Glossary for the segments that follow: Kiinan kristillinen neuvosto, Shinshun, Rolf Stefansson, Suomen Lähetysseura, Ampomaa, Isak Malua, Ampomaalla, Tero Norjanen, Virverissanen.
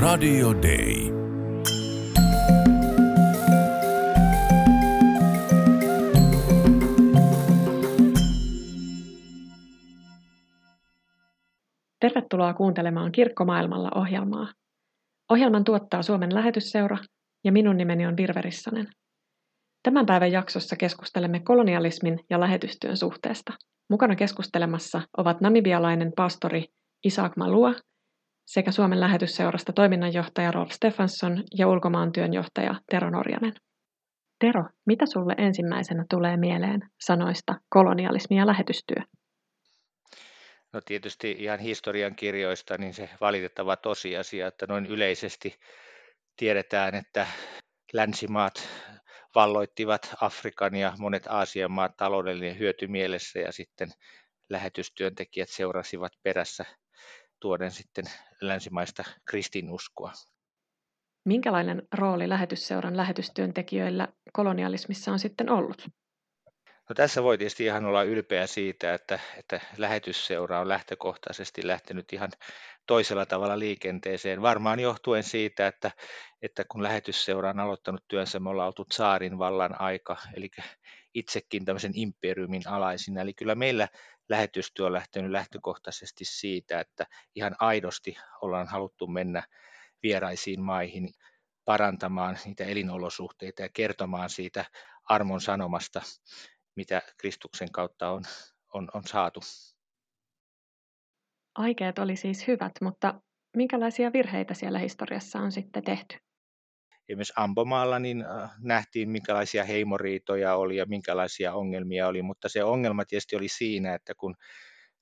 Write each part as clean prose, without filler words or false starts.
Radio Day. Tervetuloa kuuntelemaan Kirkkomaailmalla ohjelmaa. Ohjelman tuottaa Suomen Lähetysseura ja minun nimeni on Virverissanen. Tämän päivän jaksossa keskustelemme kolonialismin ja lähetystyön suhteesta. Mukana keskustelemassa ovat namibialainen pastori Isak Malua sekä Suomen Lähetysseurasta toiminnanjohtaja Rolf Stefansson ja ulkomaantyönjohtaja Tero Norjanen. Tero, mitä sulle ensimmäisenä tulee mieleen sanoista kolonialismi ja lähetystyö? No tietysti ihan historian kirjoista niin se valitettava tosiasia, että noin yleisesti tiedetään, että länsimaat valloittivat Afrikan ja monet Aasian maat taloudellinen hyöty mielessä ja sitten lähetystyöntekijät seurasivat perässä tuoden sitten länsimaista kristinuskoa. Minkälainen rooli lähetysseuran lähetystyöntekijöillä kolonialismissa on sitten ollut? No tässä voi tietysti ihan olla ylpeä siitä, että lähetysseura on lähtökohtaisesti lähtenyt ihan toisella tavalla liikenteeseen. Varmaan johtuen siitä, että kun lähetysseura on aloittanut työnsä, me ollaan oltu tsaarin vallan aika, eli itsekin tämmöisen imperiumin alaisina. Eli kyllä meillä lähetystyö on lähtenyt lähtökohtaisesti siitä, että ihan aidosti ollaan haluttu mennä vieraisiin maihin parantamaan niitä elinolosuhteita ja kertomaan siitä armon sanomasta, mitä Kristuksen kautta on saatu. Aikeet oli siis hyvät, mutta minkälaisia virheitä siellä historiassa on sitten tehty? Esimerkiksi Ampomaalla niin nähtiin, minkälaisia heimoriitoja oli ja minkälaisia ongelmia oli, mutta se ongelma tietysti oli siinä, että kun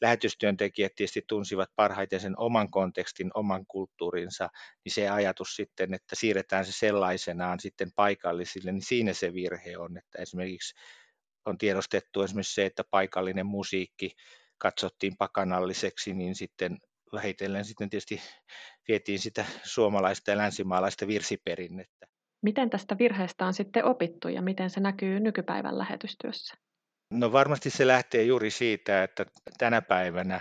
lähetystyöntekijät tietysti tunsivat parhaiten sen oman kontekstin, oman kulttuurinsa, niin se ajatus sitten, että siirretään se sellaisenaan sitten paikallisille, niin siinä se virhe on, että esimerkiksi on tiedostettu esimerkiksi se, että paikallinen musiikki katsottiin pakanalliseksi, niin sitten vähitellen sitten tietysti vietiin sitä suomalaista ja länsimaalaista virsiperinnettä. Miten tästä virheestä on sitten opittu ja miten se näkyy nykypäivän lähetystyössä? No varmasti se lähtee juuri siitä, että tänä päivänä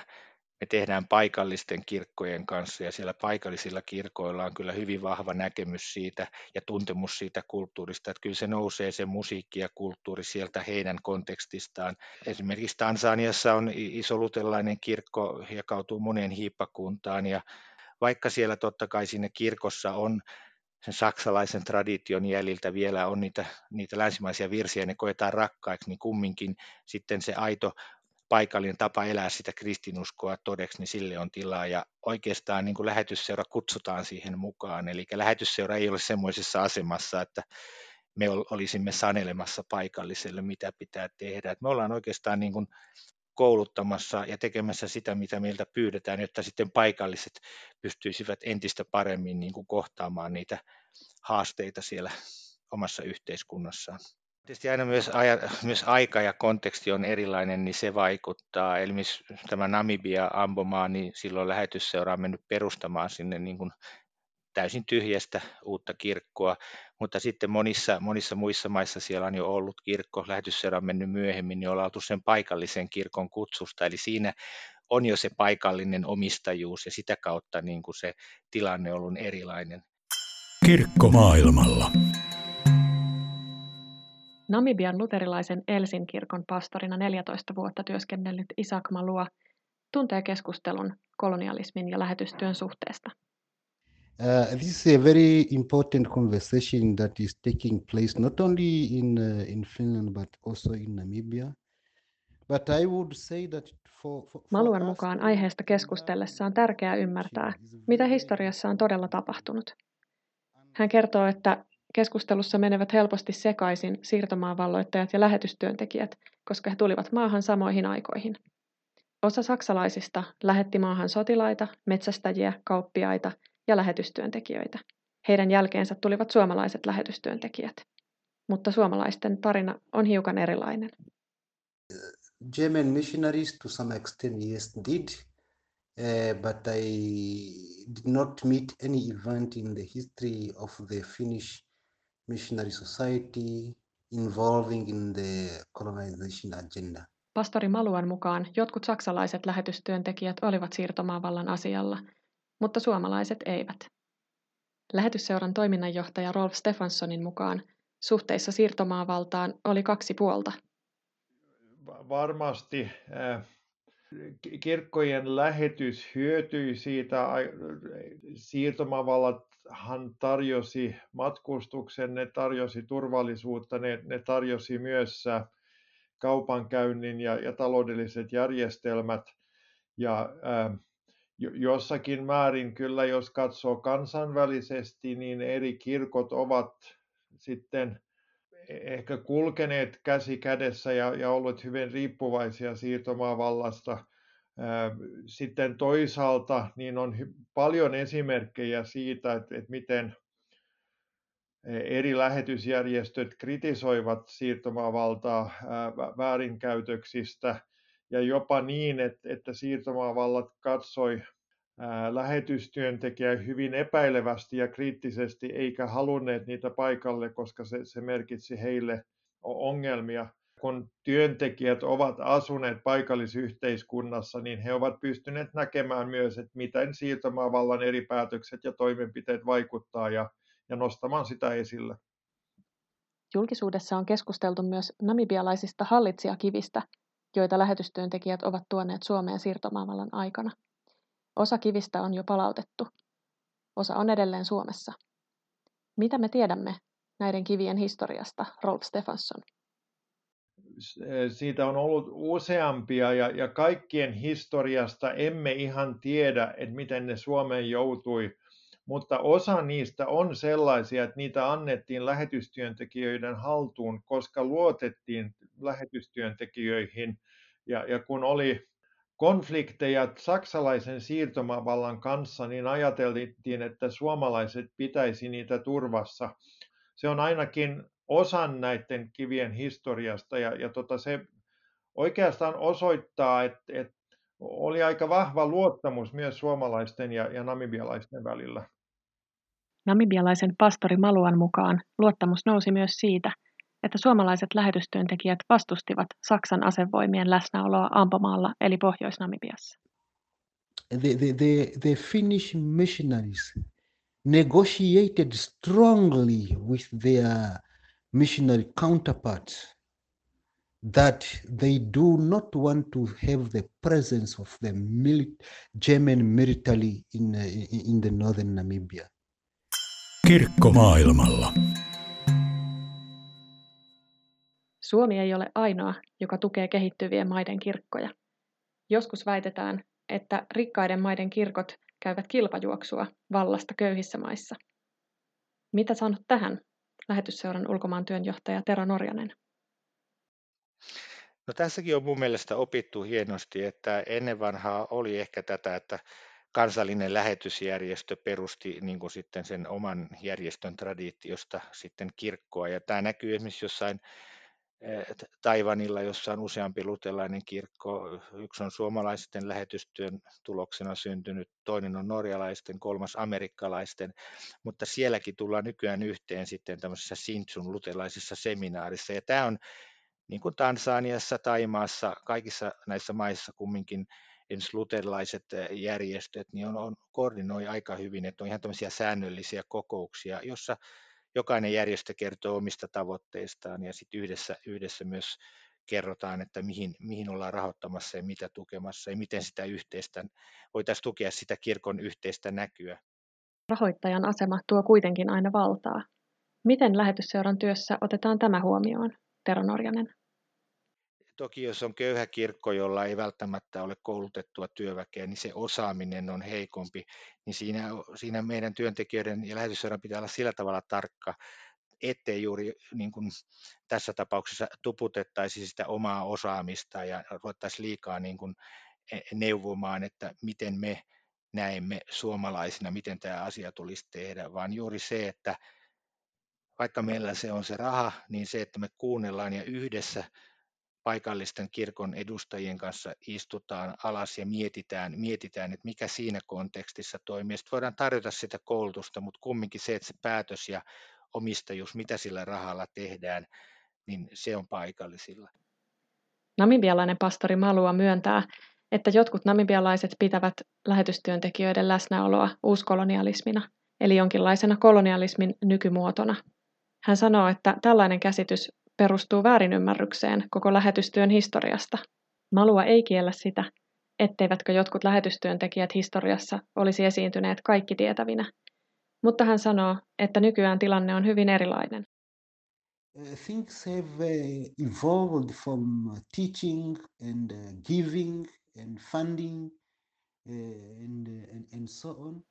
me tehdään paikallisten kirkkojen kanssa ja siellä paikallisilla kirkoilla on kyllä hyvin vahva näkemys siitä ja tuntemus siitä kulttuurista, että kyllä se nousee se musiikki ja kulttuuri sieltä heidän kontekstistaan. Esimerkiksi Tansaniassa on isoluterilainen kirkko, jakautuu moneen hiippakuntaan ja vaikka siellä totta kai siinä kirkossa on sen saksalaisen tradition jäljiltä vielä on niitä länsimaisia virsiä, ne koetaan rakkaiksi, niin kumminkin sitten se aito paikallinen tapa elää sitä kristinuskoa todeksi, niin sille on tilaa ja oikeastaan niin kuin lähetysseura kutsutaan siihen mukaan. Eli lähetysseura ei ole semmoisessa asemassa, että me olisimme sanelemassa paikalliselle, mitä pitää tehdä. Me ollaan oikeastaan niin kuin kouluttamassa ja tekemässä sitä, mitä meiltä pyydetään, jotta sitten paikalliset pystyisivät entistä paremmin niin kuin kohtaamaan niitä haasteita siellä omassa yhteiskunnassaan. Tietysti aina myös aika ja konteksti on erilainen, niin se vaikuttaa. Eli tämä Namibia Ampomaa, niin silloin lähetysseura on mennyt perustamaan sinne niin kuin täysin tyhjästä uutta kirkkoa, mutta sitten monissa muissa maissa siellä on jo ollut kirkko, lähetysseura on mennyt myöhemmin, niin ollaan oltu sen paikallisen kirkon kutsusta, eli siinä on jo se paikallinen omistajuus ja sitä kautta niin kuin se tilanne on ollut erilainen. Kirkko maailmalla. Namibian luterilaisen Elsin kirkon pastorina 14 vuotta työskennellyt Isak Malua tuntee keskustelun kolonialismin ja lähetystyön suhteesta. This is a very important conversation that is taking place not only in Finland but also in Namibia. But I would say that for Maluan mukaan aiheesta keskustellessa on tärkeää ymmärtää, mitä historiassa on todella tapahtunut. Hän kertoo, että keskustelussa menevät helposti sekaisin siirtomaavalloittajat ja lähetystyöntekijät, koska he tulivat maahan samoihin aikoihin. Osa saksalaisista lähetti maahan sotilaita, metsästäjiä, kauppiaita ja lähetystyöntekijöitä. Heidän jälkeensä tulivat suomalaiset lähetystyöntekijät. Mutta suomalaisten tarina on hiukan erilainen. German missionaries to some extent yes did, but I did not meet any event in the history of the Finnish missionary society involving in the colonization agenda. Pastori Maluan mukaan jotkut saksalaiset lähetystyöntekijät olivat siirtomaavallan asialla, mutta suomalaiset eivät. Lähetysseuran toiminnanjohtaja Rolf Stefanssonin mukaan suhteissa siirtomaavaltaan oli kaksi puolta. Varmasti kirkkojen lähetys hyötyi siitä. Siirtomaavallathan tarjosi matkustuksen, ne tarjosi turvallisuutta, ne tarjosi myös kaupankäynnin ja taloudelliset järjestelmät. Ja jossakin määrin kyllä, jos katsoo kansainvälisesti, niin eri kirkot ovat sitten ehkä kulkeneet käsi kädessä ja olleet hyvin riippuvaisia siirtomaavallasta. Sitten toisaalta niin on paljon esimerkkejä siitä, että miten eri lähetysjärjestöt kritisoivat siirtomaavaltaa väärinkäytöksistä ja jopa niin, että siirtomaavallat katsoi lähetystyöntekijä hyvin epäilevästi ja kriittisesti eikä halunneet niitä paikalle, koska se merkitsi heille ongelmia. Kun työntekijät ovat asuneet paikallisyhteiskunnassa, niin he ovat pystyneet näkemään myös, että miten siirtomaavallan eri päätökset ja toimenpiteet vaikuttaa ja nostamaan sitä esille. Julkisuudessa on keskusteltu myös namibialaisista hallitsijakivistä, joita lähetystyöntekijät ovat tuoneet Suomeen siirtomaavallan aikana. Osa kivistä on jo palautettu. Osa on edelleen Suomessa. Mitä me tiedämme näiden kivien historiasta, Rolf Stefansson? Siitä on ollut useampia ja kaikkien historiasta emme ihan tiedä, että miten ne Suomeen joutui. Mutta osa niistä on sellaisia, että niitä annettiin lähetystyöntekijöiden haltuun, koska luotettiin lähetystyöntekijöihin. Ja kun oli konflikteja saksalaisen siirtomaavallan kanssa, niin ajateltiin, että suomalaiset pitäisi niitä turvassa. Se on ainakin osan näiden kivien historiasta ja se oikeastaan osoittaa, että oli aika vahva luottamus myös suomalaisten ja namibialaisten välillä. Namibialaisen pastori Maluan mukaan luottamus nousi myös siitä, että suomalaiset lähetystyöntekijät vastustivat Saksan asevoimien läsnäoloa Ampomaalla eli Pohjois-Namibiassa. The Finnish missionaries negotiated strongly with their missionary counterparts that they do not want to have the presence of the German military in the northern Namibia. Kirkko maailmalla. Suomi ei ole ainoa, joka tukee kehittyvien maiden kirkkoja. Joskus väitetään, että rikkaiden maiden kirkot käyvät kilpajuoksua vallasta köyhissä maissa. Mitä sanot tähän, Lähetysseuran ulkomaan työnjohtaja Tero Norjanen? No, tässäkin on mun mielestä opittu hienosti, että ennen vanhaa oli ehkä tätä, että kansallinen lähetysjärjestö perusti niin kuin sitten sen oman järjestön traditiosta sitten kirkkoa. Ja tämä näkyy esimerkiksi jossain Taiwanilla, jossa on useampi luterilainen kirkko, yksi on suomalaisten lähetystyön tuloksena syntynyt, toinen on norjalaisten, kolmas amerikkalaisten, mutta sielläkin tullaan nykyään yhteen sitten tämmöisessä Shinshun luterilaisessa seminaarissa. Ja tämä on niin kuin Tansaniassa, Taimaassa, kaikissa näissä maissa kumminkin esimerkiksi luterilaiset järjestöt niin on koordinoi aika hyvin, että on ihan tämmöisiä säännöllisiä kokouksia, jossa jokainen järjestö kertoo omista tavoitteistaan ja sitten yhdessä myös kerrotaan, että mihin ollaan rahoittamassa ja mitä tukemassa ja miten sitä yhteistä voitaisiin tukea sitä kirkon yhteistä näkyä. Rahoittajan asema tuo kuitenkin aina valtaa. Miten lähetysseuran työssä otetaan tämä huomioon, Tero Norjanen? Toki jos on köyhä kirkko, jolla ei välttämättä ole koulutettua työväkeä, niin se osaaminen on heikompi. Niin siinä meidän työntekijöiden ja lähetysseuran pitää olla sillä tavalla tarkka, ettei juuri niin kuin tässä tapauksessa tuputettaisi sitä omaa osaamista ja ruvettaisiin liikaa niin kuin neuvomaan, että miten me näemme suomalaisina, miten tämä asia tulisi tehdä, vaan juuri se, että vaikka meillä se on se raha, niin se, että me kuunnellaan ja yhdessä paikallisten kirkon edustajien kanssa istutaan alas ja mietitään, että mikä siinä kontekstissa toimii. Sitten voidaan tarjota sitä koulutusta, mutta kumminkin se, että se päätös ja omistajuus, mitä sillä rahalla tehdään, niin se on paikallisilla. Namibialainen pastori Malua myöntää, että jotkut namibialaiset pitävät lähetystyöntekijöiden läsnäoloa uuskolonialismina eli jonkinlaisena kolonialismin nykymuotona. Hän sanoo, että tällainen käsitys perustuu väärinymmärrykseen koko lähetystyön historiasta. Malua ei kiellä sitä, etteivätkö jotkut lähetystyöntekijät historiassa olisi esiintyneet kaikki tietävinä, mutta hän sanoo, että nykyään tilanne on hyvin erilainen. Things have evolved from teaching and giving and funding and so on.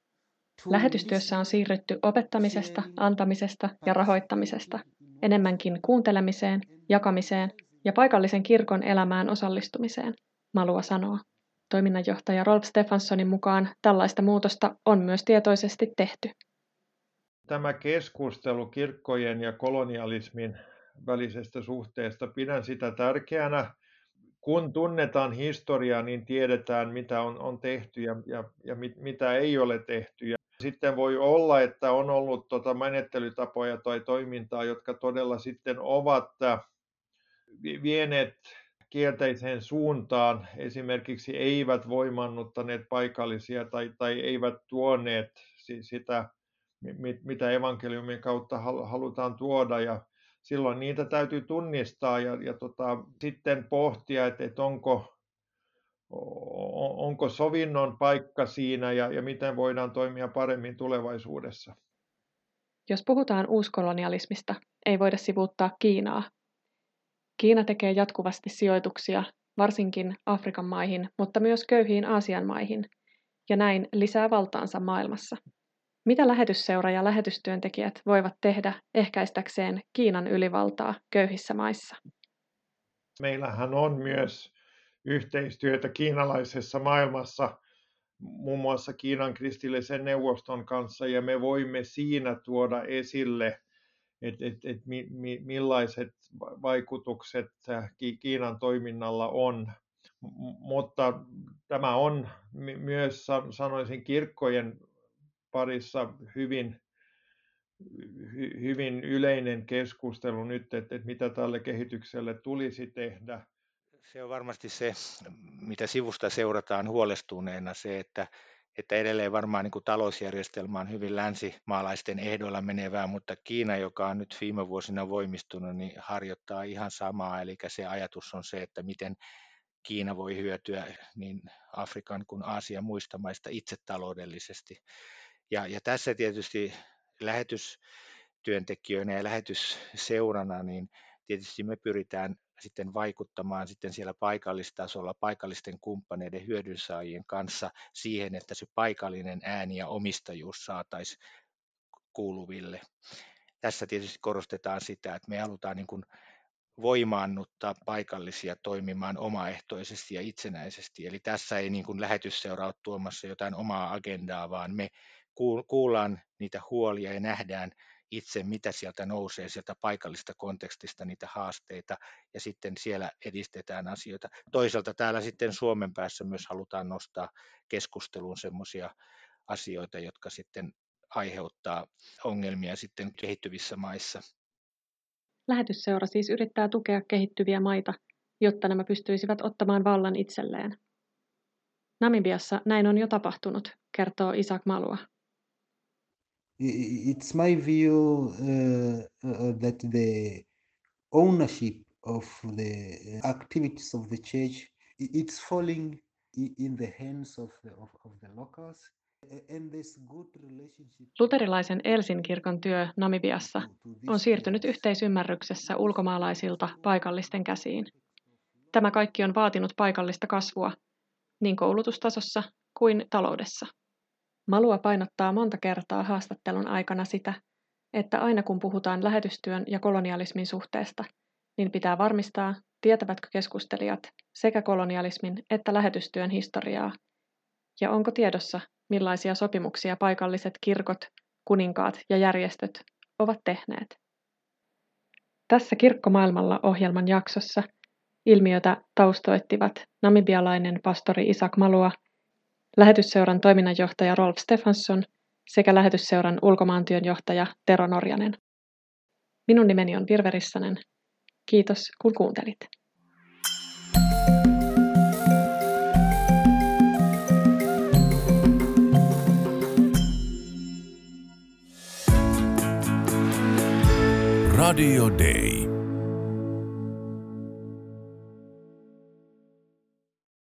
Lähetystyössä on siirrytty opettamisesta, antamisesta ja rahoittamisesta enemmänkin kuuntelemiseen, jakamiseen ja paikallisen kirkon elämään osallistumiseen, Malua sanoo. Toiminnanjohtaja Rolf Stefanssonin mukaan tällaista muutosta on myös tietoisesti tehty. Tämä keskustelu kirkkojen ja kolonialismin välisestä suhteesta, pidän sitä tärkeänä. Kun tunnetaan historiaa, niin tiedetään, mitä on tehty ja mitä ei ole tehty. Ja sitten voi olla, että on ollut menettelytapoja tai toimintaa, jotka todella sitten ovat vieneet kielteiseen suuntaan. Esimerkiksi eivät voimannuttaneet paikallisia tai eivät tuoneet sitä, mitä evankeliumin kautta halutaan tuoda. Ja silloin niitä täytyy tunnistaa ja sitten pohtia, että onko sovinnon paikka siinä ja miten voidaan toimia paremmin tulevaisuudessa. Jos puhutaan uuskolonialismista, ei voida sivuuttaa Kiinaa. Kiina tekee jatkuvasti sijoituksia, varsinkin Afrikan maihin, mutta myös köyhiin Aasian maihin, ja näin lisää valtaansa maailmassa. Mitä lähetysseura ja lähetystyöntekijät voivat tehdä ehkäistäkseen Kiinan ylivaltaa köyhissä maissa? Meillähän on myös yhteistyötä kiinalaisessa maailmassa, muun muassa Kiinan kristillisen neuvoston kanssa, ja me voimme siinä tuoda esille, että millaiset vaikutukset Kiinan toiminnalla on. Mutta tämä on myös, sanoisin, kirkkojen parissa hyvin yleinen keskustelu nyt, että mitä tälle kehitykselle tulisi tehdä. Se on varmasti se, mitä sivusta seurataan huolestuneena, se, että edelleen varmaan niin kuin talousjärjestelmä on hyvin länsimaalaisten ehdoilla menevää, mutta Kiina, joka on nyt viime vuosina voimistunut, niin harjoittaa ihan samaa, eli se ajatus on se, että miten Kiina voi hyötyä niin Afrikan kuin Aasian muista maista itse taloudellisesti. Ja tässä tietysti lähetystyöntekijöinä ja lähetysseurana, niin tietysti me pyritään sitten vaikuttamaan sitten siellä paikallistasolla paikallisten kumppaneiden hyödynsaajien kanssa siihen, että se paikallinen ääni ja omistajuus saataisiin kuuluville. Tässä tietysti korostetaan sitä, että me halutaan niin kuin voimaannuttaa paikallisia toimimaan omaehtoisesti ja itsenäisesti. Eli tässä ei niin kuin lähetysseura ole tuomassa jotain omaa agendaa, vaan me kuullaan niitä huolia ja nähdään itse, mitä sieltä nousee sieltä paikallista kontekstista, niitä haasteita, ja sitten siellä edistetään asioita. Toisaalta täällä sitten Suomen päässä myös halutaan nostaa keskusteluun semmoisia asioita, jotka sitten aiheuttaa ongelmia sitten kehittyvissä maissa. Lähetysseura siis yrittää tukea kehittyviä maita, jotta nämä pystyisivät ottamaan vallan itselleen. Namibiassa näin on jo tapahtunut, kertoo Isak Malua. It's my view that the ownership of the activities of the church, it's falling in the hands of the locals. Luterilaisen Elsin-kirkon työ Namibiassa on siirtynyt yhteisymmärryksessä ulkomaalaisilta paikallisten käsiin. Tämä kaikki on vaatinut paikallista kasvua niin koulutustasossa kuin taloudessa. Malua painottaa monta kertaa haastattelun aikana sitä, että aina kun puhutaan lähetystyön ja kolonialismin suhteesta, niin pitää varmistaa, tietävätkö keskustelijat sekä kolonialismin että lähetystyön historiaa, ja onko tiedossa, millaisia sopimuksia paikalliset kirkot, kuninkaat ja järjestöt ovat tehneet. Tässä Kirkkomaailmalla ohjelman jaksossa ilmiötä taustoittivat namibialainen pastori Isak Malua, lähetysseuran toiminnanjohtaja Rolf Stefansson sekä lähetysseuran ulkomaantyön johtaja Tero Norjanen. Minun nimeni on Virverissanen. Kiitos kun kuuntelit. Radio Day.